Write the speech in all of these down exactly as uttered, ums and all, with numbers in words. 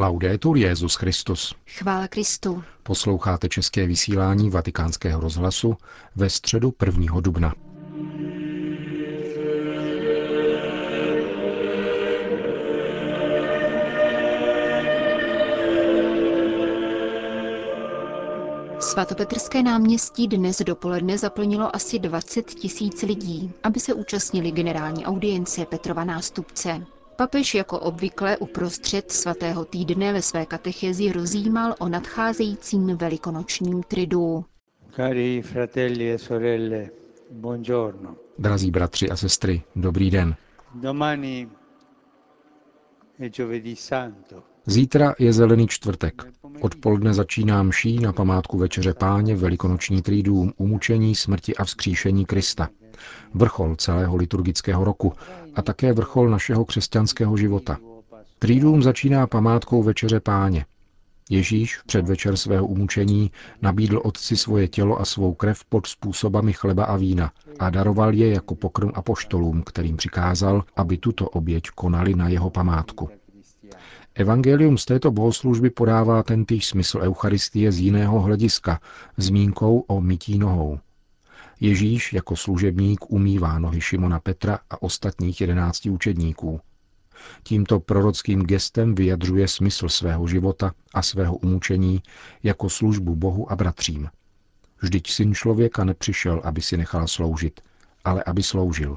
Laudetur Jesus Christus. Chvála Kristu. Posloucháte české vysílání Vatikánského rozhlasu ve středu prvního dubna. Svatopetrské náměstí dnes dopoledne zaplnilo asi dvacet tisíc lidí, aby se účastnili generální audience Petrova nástupce. Papež jako obvykle uprostřed svatého týdne ve své katechezi rozjímal o nadcházejícím velikonočním tridu. Cari fratelli e sorelle, buongiorno. Drazí bratři a sestry, dobrý den. Domani è giovedì santo. Zítra je zelený čtvrtek. Odpoledne začíná mší na památku Večeře Páně, velikonoční triduum, umučení, smrti a vzkříšení Krista. Vrchol celého liturgického roku a také vrchol našeho křesťanského života. Triduum začíná památkou Večeře Páně. Ježíš v předvečer svého umučení nabídl otci svoje tělo a svou krev pod způsobami chleba a vína a daroval je jako pokrm apoštolům, kterým přikázal, aby tuto oběť konali na jeho památku. Evangelium z této bohoslužby podává tentýž smysl Eucharistie z jiného hlediska, zmínkou o mytí nohou. Ježíš jako služebník umývá nohy Šimona Petra a ostatních jedenácti učedníků. Tímto prorockým gestem vyjadřuje smysl svého života a svého umučení jako službu Bohu a bratřím. Vždyť Syn člověka nepřišel, aby si nechal sloužit, ale aby sloužil.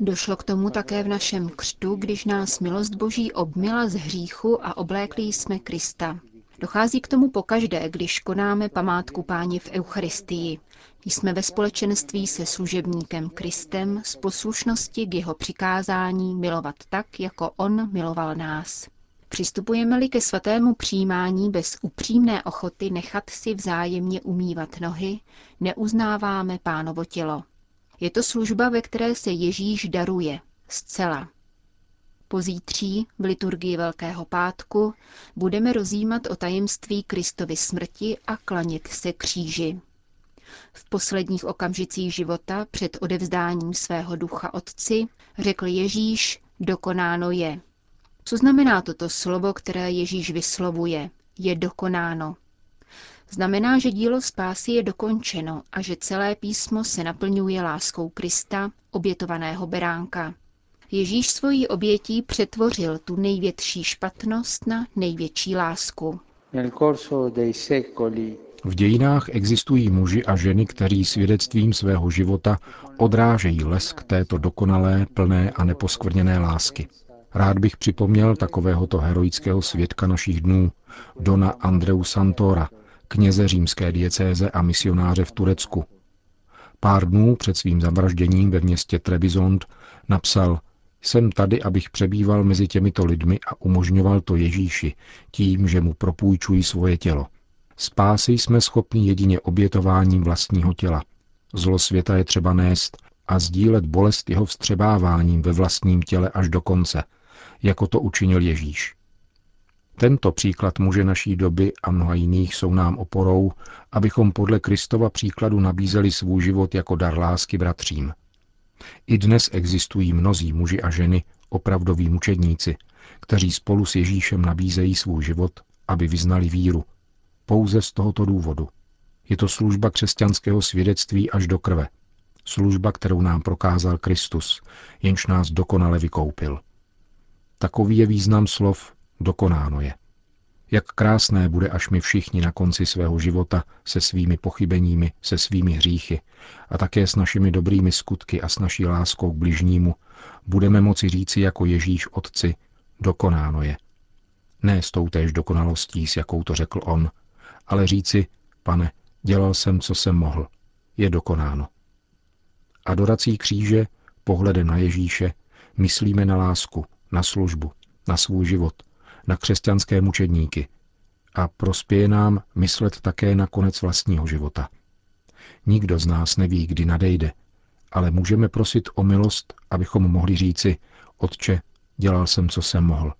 Došlo k tomu také v našem křtu, když nás milost Boží obmyla z hříchu a oblékli jsme Krista. Dochází k tomu pokaždé, když konáme památku Páně v Eucharistii. Jsme ve společenství se služebníkem Kristem z poslušnosti k jeho přikázání milovat tak, jako on miloval nás. Přistupujeme-li ke svatému přijímání bez upřímné ochoty nechat si vzájemně umývat nohy, neuznáváme Pánovo tělo. Je to služba, ve které se Ježíš daruje zcela. Pozítří v liturgii Velkého pátku budeme rozjímat o tajemství Kristovy smrti a klanět se kříži. V posledních okamžicích života před odevzdáním svého ducha Otci řekl Ježíš: dokonáno je. Co znamená toto slovo, které Ježíš vyslovuje? Je dokonáno. Znamená, že dílo spásy je dokončeno a že celé písmo se naplňuje láskou Krista, obětovaného beránka. Ježíš svojí obětí přetvořil tu největší špatnost na největší lásku. V dějinách existují muži a ženy, kteří svědectvím svého života odrážejí lesk této dokonalé, plné a neposkvrněné lásky. Rád bych připomněl takovéhoto heroického svědka našich dnů, Dona Andreju Santora, kněze římské diecéze a misionáře v Turecku. Pár dnů před svým zavražděním ve městě Trebizond napsal: jsem tady, abych přebýval mezi těmito lidmi a umožňoval to Ježíši tím, že mu propůjčuji svoje tělo. Spásy jsme schopni jedině obětováním vlastního těla. Zlo světa je třeba nést a sdílet bolest jeho vstřebáváním ve vlastním těle až do konce, jako to učinil Ježíš. Tento příklad muže naší doby a mnoha jiných jsou nám oporou, abychom podle Kristova příkladu nabízeli svůj život jako dar lásky bratřím. I dnes existují mnozí muži a ženy, opravdoví mučedníci, kteří spolu s Ježíšem nabízejí svůj život, aby vyznali víru. Pouze z tohoto důvodu. Je to služba křesťanského svědectví až do krve. Služba, kterou nám prokázal Kristus, jenž nás dokonale vykoupil. Takový je význam slov dokonáno je. Jak krásné bude, až my všichni na konci svého života se svými pochybeními, se svými hříchy a také s našimi dobrými skutky a s naší láskou k bližnímu budeme moci říci jako Ježíš Otci, dokonáno je. Ne s toutéž dokonalostí, s jakou to řekl on, ale říci: Pane, dělal jsem, co jsem mohl. Je dokonáno. Adorací kříže, pohledem na Ježíše, myslíme na lásku, na službu, na svůj život, na křesťanské mučedníky a prospěje nám myslet také na konec vlastního života. Nikdo z nás neví, kdy nadejde, ale můžeme prosit o milost, abychom mohli říci: Otče, dělal jsem, co jsem mohl.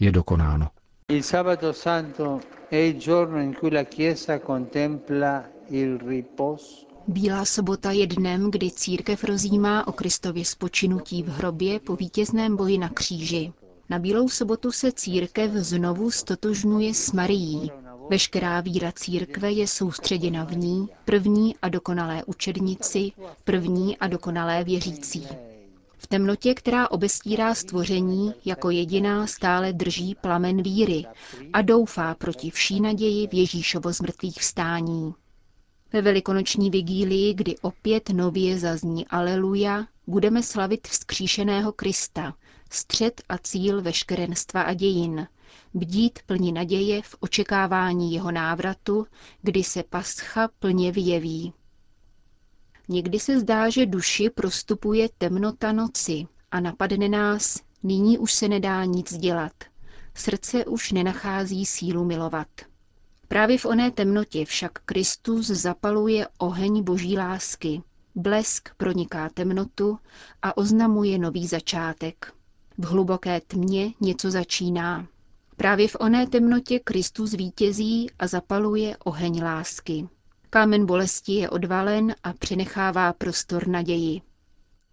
Je dokonáno. Il sabato santo è il giorno in cui la Chiesa contempla il riposo. Bílá sobota je dnem, kdy církev rozjímá o Kristově spočinutí v hrobě po vítězném boji na kříži. Na Bílou sobotu se církev znovu stotožňuje s Marií. Veškerá víra církve je soustředěna v ní, první a dokonalé učednici, první a dokonalé věřící. V temnotě, která obestírá stvoření, jako jediná stále drží plamen víry a doufá proti vší naději v Ježíšovo zmrtvých vstání. Ve velikonoční vigílii, kdy opět nově zazní Aleluja, budeme slavit vzkříšeného Krista, střed a cíl veškerenstva a dějin, bdít plní naděje v očekávání jeho návratu, kdy se pascha plně vyjeví. Někdy se zdá, že duši prostupuje temnota noci a napadne nás, nyní už se nedá nic dělat, srdce už nenachází sílu milovat. Právě v oné temnotě však Kristus zapaluje oheň boží lásky. Blesk proniká temnotu a oznamuje nový začátek. V hluboké tmě něco začíná. Právě v oné temnotě Kristus vítězí a zapaluje oheň lásky. Kámen bolesti je odvalen a přenechává prostor naději.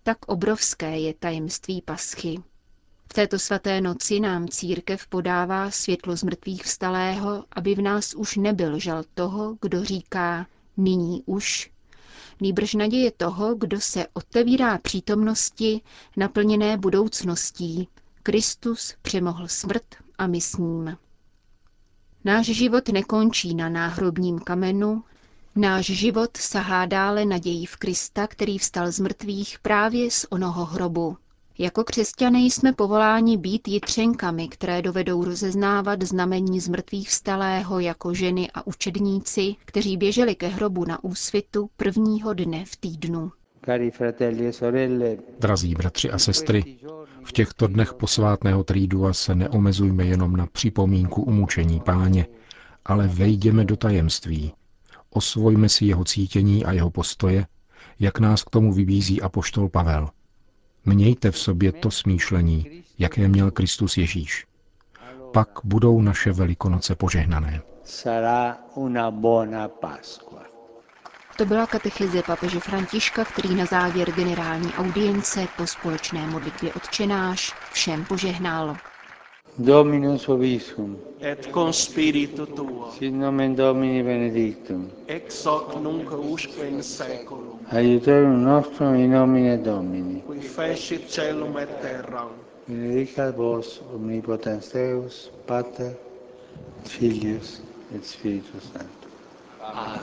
Tak obrovské je tajemství paschy. V této svaté noci nám církev podává světlo zmrtvých vstalého, aby v nás už nebyl žal toho, kdo říká nyní už, nýbrž naděje toho, kdo se otevírá přítomnosti naplněné budoucností. Kristus přemohl smrt a my s ním. Náš život nekončí na náhrobním kamenu, náš život sahá dále naději v Krista, který vstal z mrtvých právě z onoho hrobu. Jako křesťané jsme povoláni být jitřenkami, které dovedou rozeznávat znamení zmrtvýchvstalého jako ženy a učedníci, kteří běželi ke hrobu na úsvitu prvního dne v týdnu. Drazí bratři a sestry, v těchto dnech posvátného trídua se neomezujme jenom na připomínku umučení Páně, ale vejděme do tajemství. Osvojme si jeho cítění a jeho postoje, jak nás k tomu vybízí apoštol Pavel. Mějte v sobě to smýšlení, jaké měl Kristus Ježíš. Pak budou naše velikonoce požehnané. To byla katecheze papeže Františka, který na závěr generální audience po společné modlitbě Otčenáš všem požehnal. Dominus vobiscum, et con spiritu tuo, sit nomen Domini benedictum, ex hoc nunc usque in seculum, aiutorium nostrum in nomine Domini, qui fecit celum et terram, benedicat vos omnipotens Deus, Pater, Filius et Spiritus Sanctus. Amen.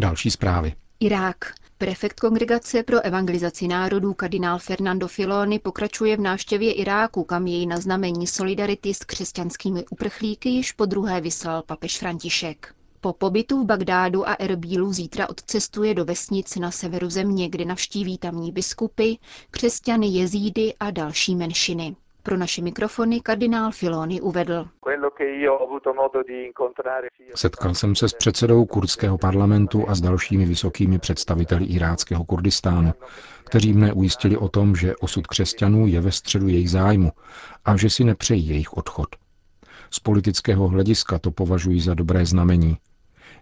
Další zprávy. Irák. Prefekt Kongregace pro evangelizaci národů kardinál Fernando Filoni pokračuje v návštěvě Iráku, kam jej na znamení solidarity s křesťanskými uprchlíky již podruhé vyslal papež František. Po pobytu v Bagdádu a Erbílu zítra odcestuje do vesnic na severu země, kde navštíví tamní biskupy, křesťany, jezídy a další menšiny. Pro naše mikrofony kardinál Filoni uvedl. Setkal jsem se s předsedou Kurdského parlamentu a s dalšími vysokými představiteli Iráckého Kurdistánu, kteří mne ujistili o tom, že osud křesťanů je ve středu jejich zájmu a že si nepřejí jejich odchod. Z politického hlediska to považuji za dobré znamení.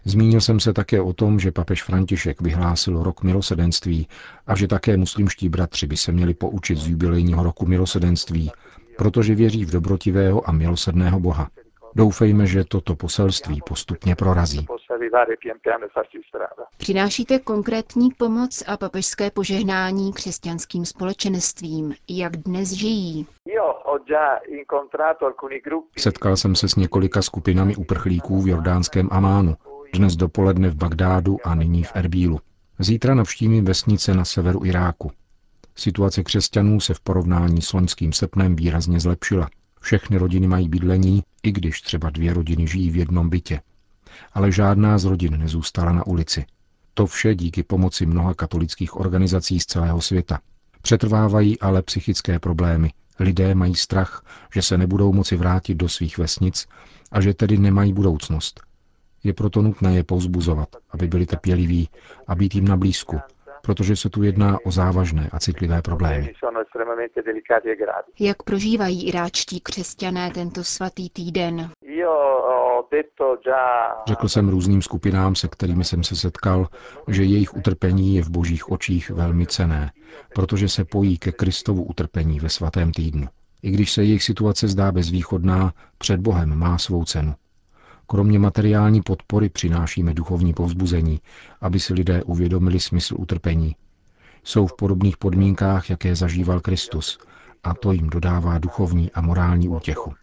Zmínil jsem se také o tom, že papež František vyhlásil rok milosedenství a že také muslimští bratři by se měli poučit z jubilejního roku milosedenství, protože věří v dobrotivého a milosedného Boha. Doufejme, že toto poselství postupně prorazí. Přinášíte konkrétní pomoc a papežské požehnání křesťanským společenstvím, jak dnes žijí. Setkal jsem se s několika skupinami uprchlíků v Jordánském Ammánu, dnes dopoledne v Bagdádu a nyní v Erbílu. Zítra navštívím vesnice na severu Iráku. Situace křesťanů se v porovnání s loňským srpnem výrazně zlepšila. Všechny rodiny mají bydlení, i když třeba dvě rodiny žijí v jednom bytě. Ale žádná z rodin nezůstala na ulici. To vše díky pomoci mnoha katolických organizací z celého světa. Přetrvávají ale psychické problémy. Lidé mají strach, že se nebudou moci vrátit do svých vesnic a že tedy nemají budoucnost. Je proto nutné je povzbuzovat, aby byli trpěliví a být jim na blízku, protože se tu jedná o závažné a citlivé problémy. Jak prožívají iráčtí křesťané tento svatý týden? Řekl jsem různým skupinám, se kterými jsem se setkal, že jejich utrpení je v božích očích velmi cenné, protože se pojí ke Kristovu utrpení ve svatém týdnu. I když se jejich situace zdá bezvýchodná, před Bohem má svou cenu. Kromě materiální podpory přinášíme duchovní povzbuzení, aby si lidé uvědomili smysl utrpení. Jsou v podobných podmínkách, jaké zažíval Kristus, a to jim dodává duchovní a morální útěchu.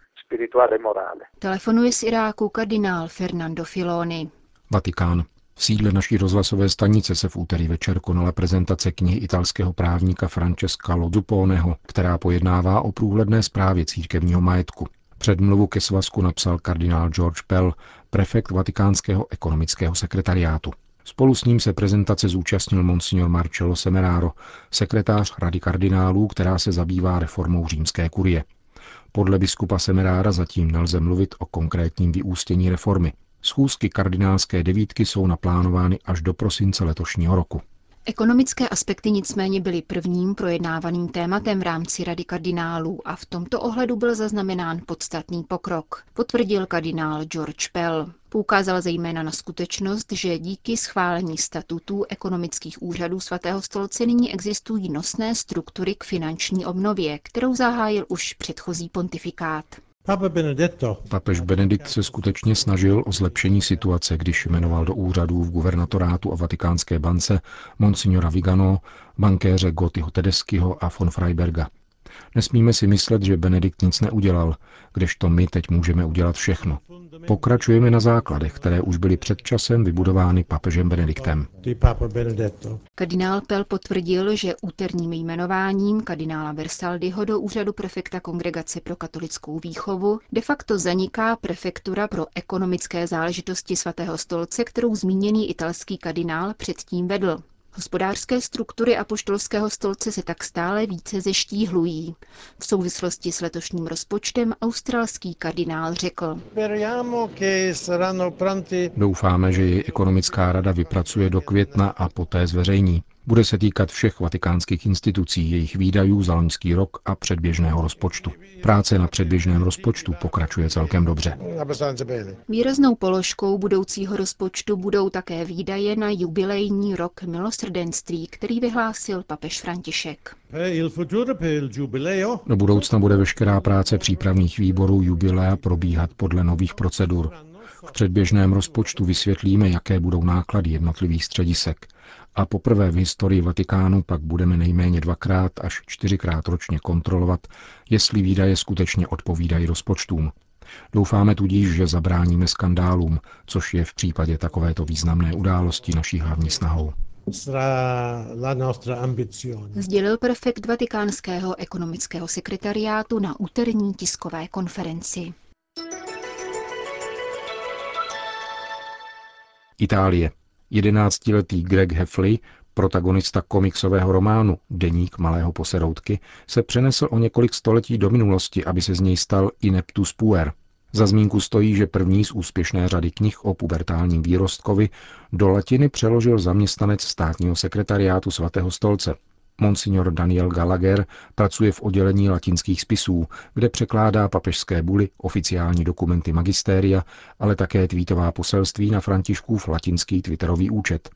Telefonuje z Iráku kardinál Fernando Filoni. Vatikán. V sídle naší rozhlasové stanice se v úterý večer konala prezentace knihy italského právníka Francesca Lodzuponeho, která pojednává o průhledné zprávě církevního majetku. Předmluvu ke svazku napsal kardinál George Pell, prefekt Vatikánského ekonomického sekretariátu. Spolu s ním se prezentace zúčastnil monsignor Marcello Semeraro, sekretář Rady kardinálů, která se zabývá reformou římské kurie. Podle biskupa Semerára zatím nelze mluvit o konkrétním vyústění reformy. Schůzky kardinálské devítky jsou naplánovány až do prosince letošního roku. Ekonomické aspekty nicméně byly prvním projednávaným tématem v rámci Rady kardinálů a v tomto ohledu byl zaznamenán podstatný pokrok, potvrdil kardinál George Pell. Poukázal zejména na skutečnost, že díky schválení statutů ekonomických úřadů Svatého stolce nyní existují nosné struktury k finanční obnově, kterou zahájil už předchozí pontifikát. Papež Benedikt se skutečně snažil o zlepšení situace, když jmenoval do úřadů v guvernatorátu a Vatikánské bance monsignora Viganò, bankéře Gottiho Tedeskyho a von Freiberga. Nesmíme si myslet, že Benedikt nic neudělal, kdežto my teď můžeme udělat všechno. Pokračujeme na základech, které už byly před časem vybudovány papežem Benediktem. Kardinál Pell potvrdil, že úterním jmenováním kardinála Versaldiho do úřadu prefekta Kongregace pro katolickou výchovu de facto zaniká prefektura pro ekonomické záležitosti Svatého stolce, kterou zmíněný italský kardinál předtím vedl. Hospodářské struktury apoštolského stolce se tak stále více zeštíhlují. V souvislosti s letošním rozpočtem australský kardinál řekl. Doufáme, že jej ekonomická rada vypracuje do května a poté zveřejní. Bude se týkat všech vatikánských institucí, jejich výdajů za loňský rok a předběžného rozpočtu. Práce na předběžném rozpočtu pokračuje celkem dobře. Výraznou položkou budoucího rozpočtu budou také výdaje na jubilejní rok milosrdenství, který vyhlásil papež František. Do budoucna bude veškerá práce přípravných výborů jubilea probíhat podle nových procedur. V předběžném rozpočtu vysvětlíme, jaké budou náklady jednotlivých středisek. A poprvé v historii Vatikánu pak budeme nejméně dvakrát až čtyřikrát ročně kontrolovat, jestli výdaje skutečně odpovídají rozpočtům. Doufáme tudíž, že zabráníme skandálům, což je v případě takovéto významné události naší hlavní snahou. Sdělil prefekt Vatikánského ekonomického sekretariátu na úterní tiskové konferenci. Itálie. jedenáctiletý Greg Heffley, protagonista komiksového románu Deník malého poseroutky, se přenesl o několik století do minulosti, aby se z něj stal ineptu puer. Za zmínku stojí, že první z úspěšné řady knih o pubertálním výrostkovi do latiny přeložil zaměstnanec státního sekretariátu Svatého stolce. Monsignor Daniel Gallagher pracuje v oddělení latinských spisů, kde překládá papežské buly, oficiální dokumenty magistéria, ale také tweetová poselství na Františkův latinský twitterový účet.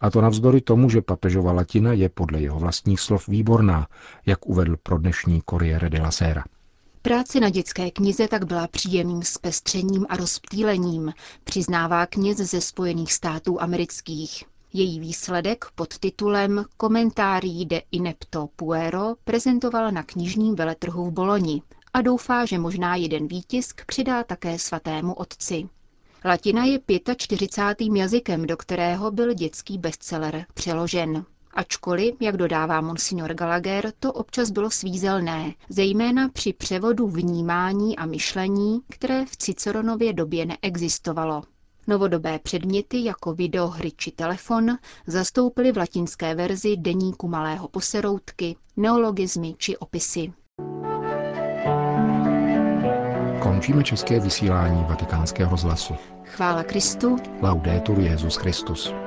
A to navzdory tomu, že papežova latina je podle jeho vlastních slov výborná, jak uvedl pro dnešní Corriere de la Sera. Práce na dětské knize tak byla příjemným zpestřením a rozptýlením, přiznává kněz ze Spojených států amerických. Její výsledek pod titulem Commentarii de inepto puere prezentovala na knižním veletrhu v Bologni a doufá, že možná jeden výtisk přidá také Svatému otci. Latina je čtyřicátým pátým jazykem, do kterého byl dětský bestseller přeložen. Ačkoliv, jak dodává monsignor Gallagher, to občas bylo svízelné, zejména při převodu vnímání a myšlení, které v Ciceronově době neexistovalo. Novodobé předměty jako videohry či telefon zastoupily v latinské verzi Deníku malého poseroutky, neologismy či opisy. Končíme české vysílání Vatikánského rozhlasu. Chvála Kristu. Laudetur Jesus Christus.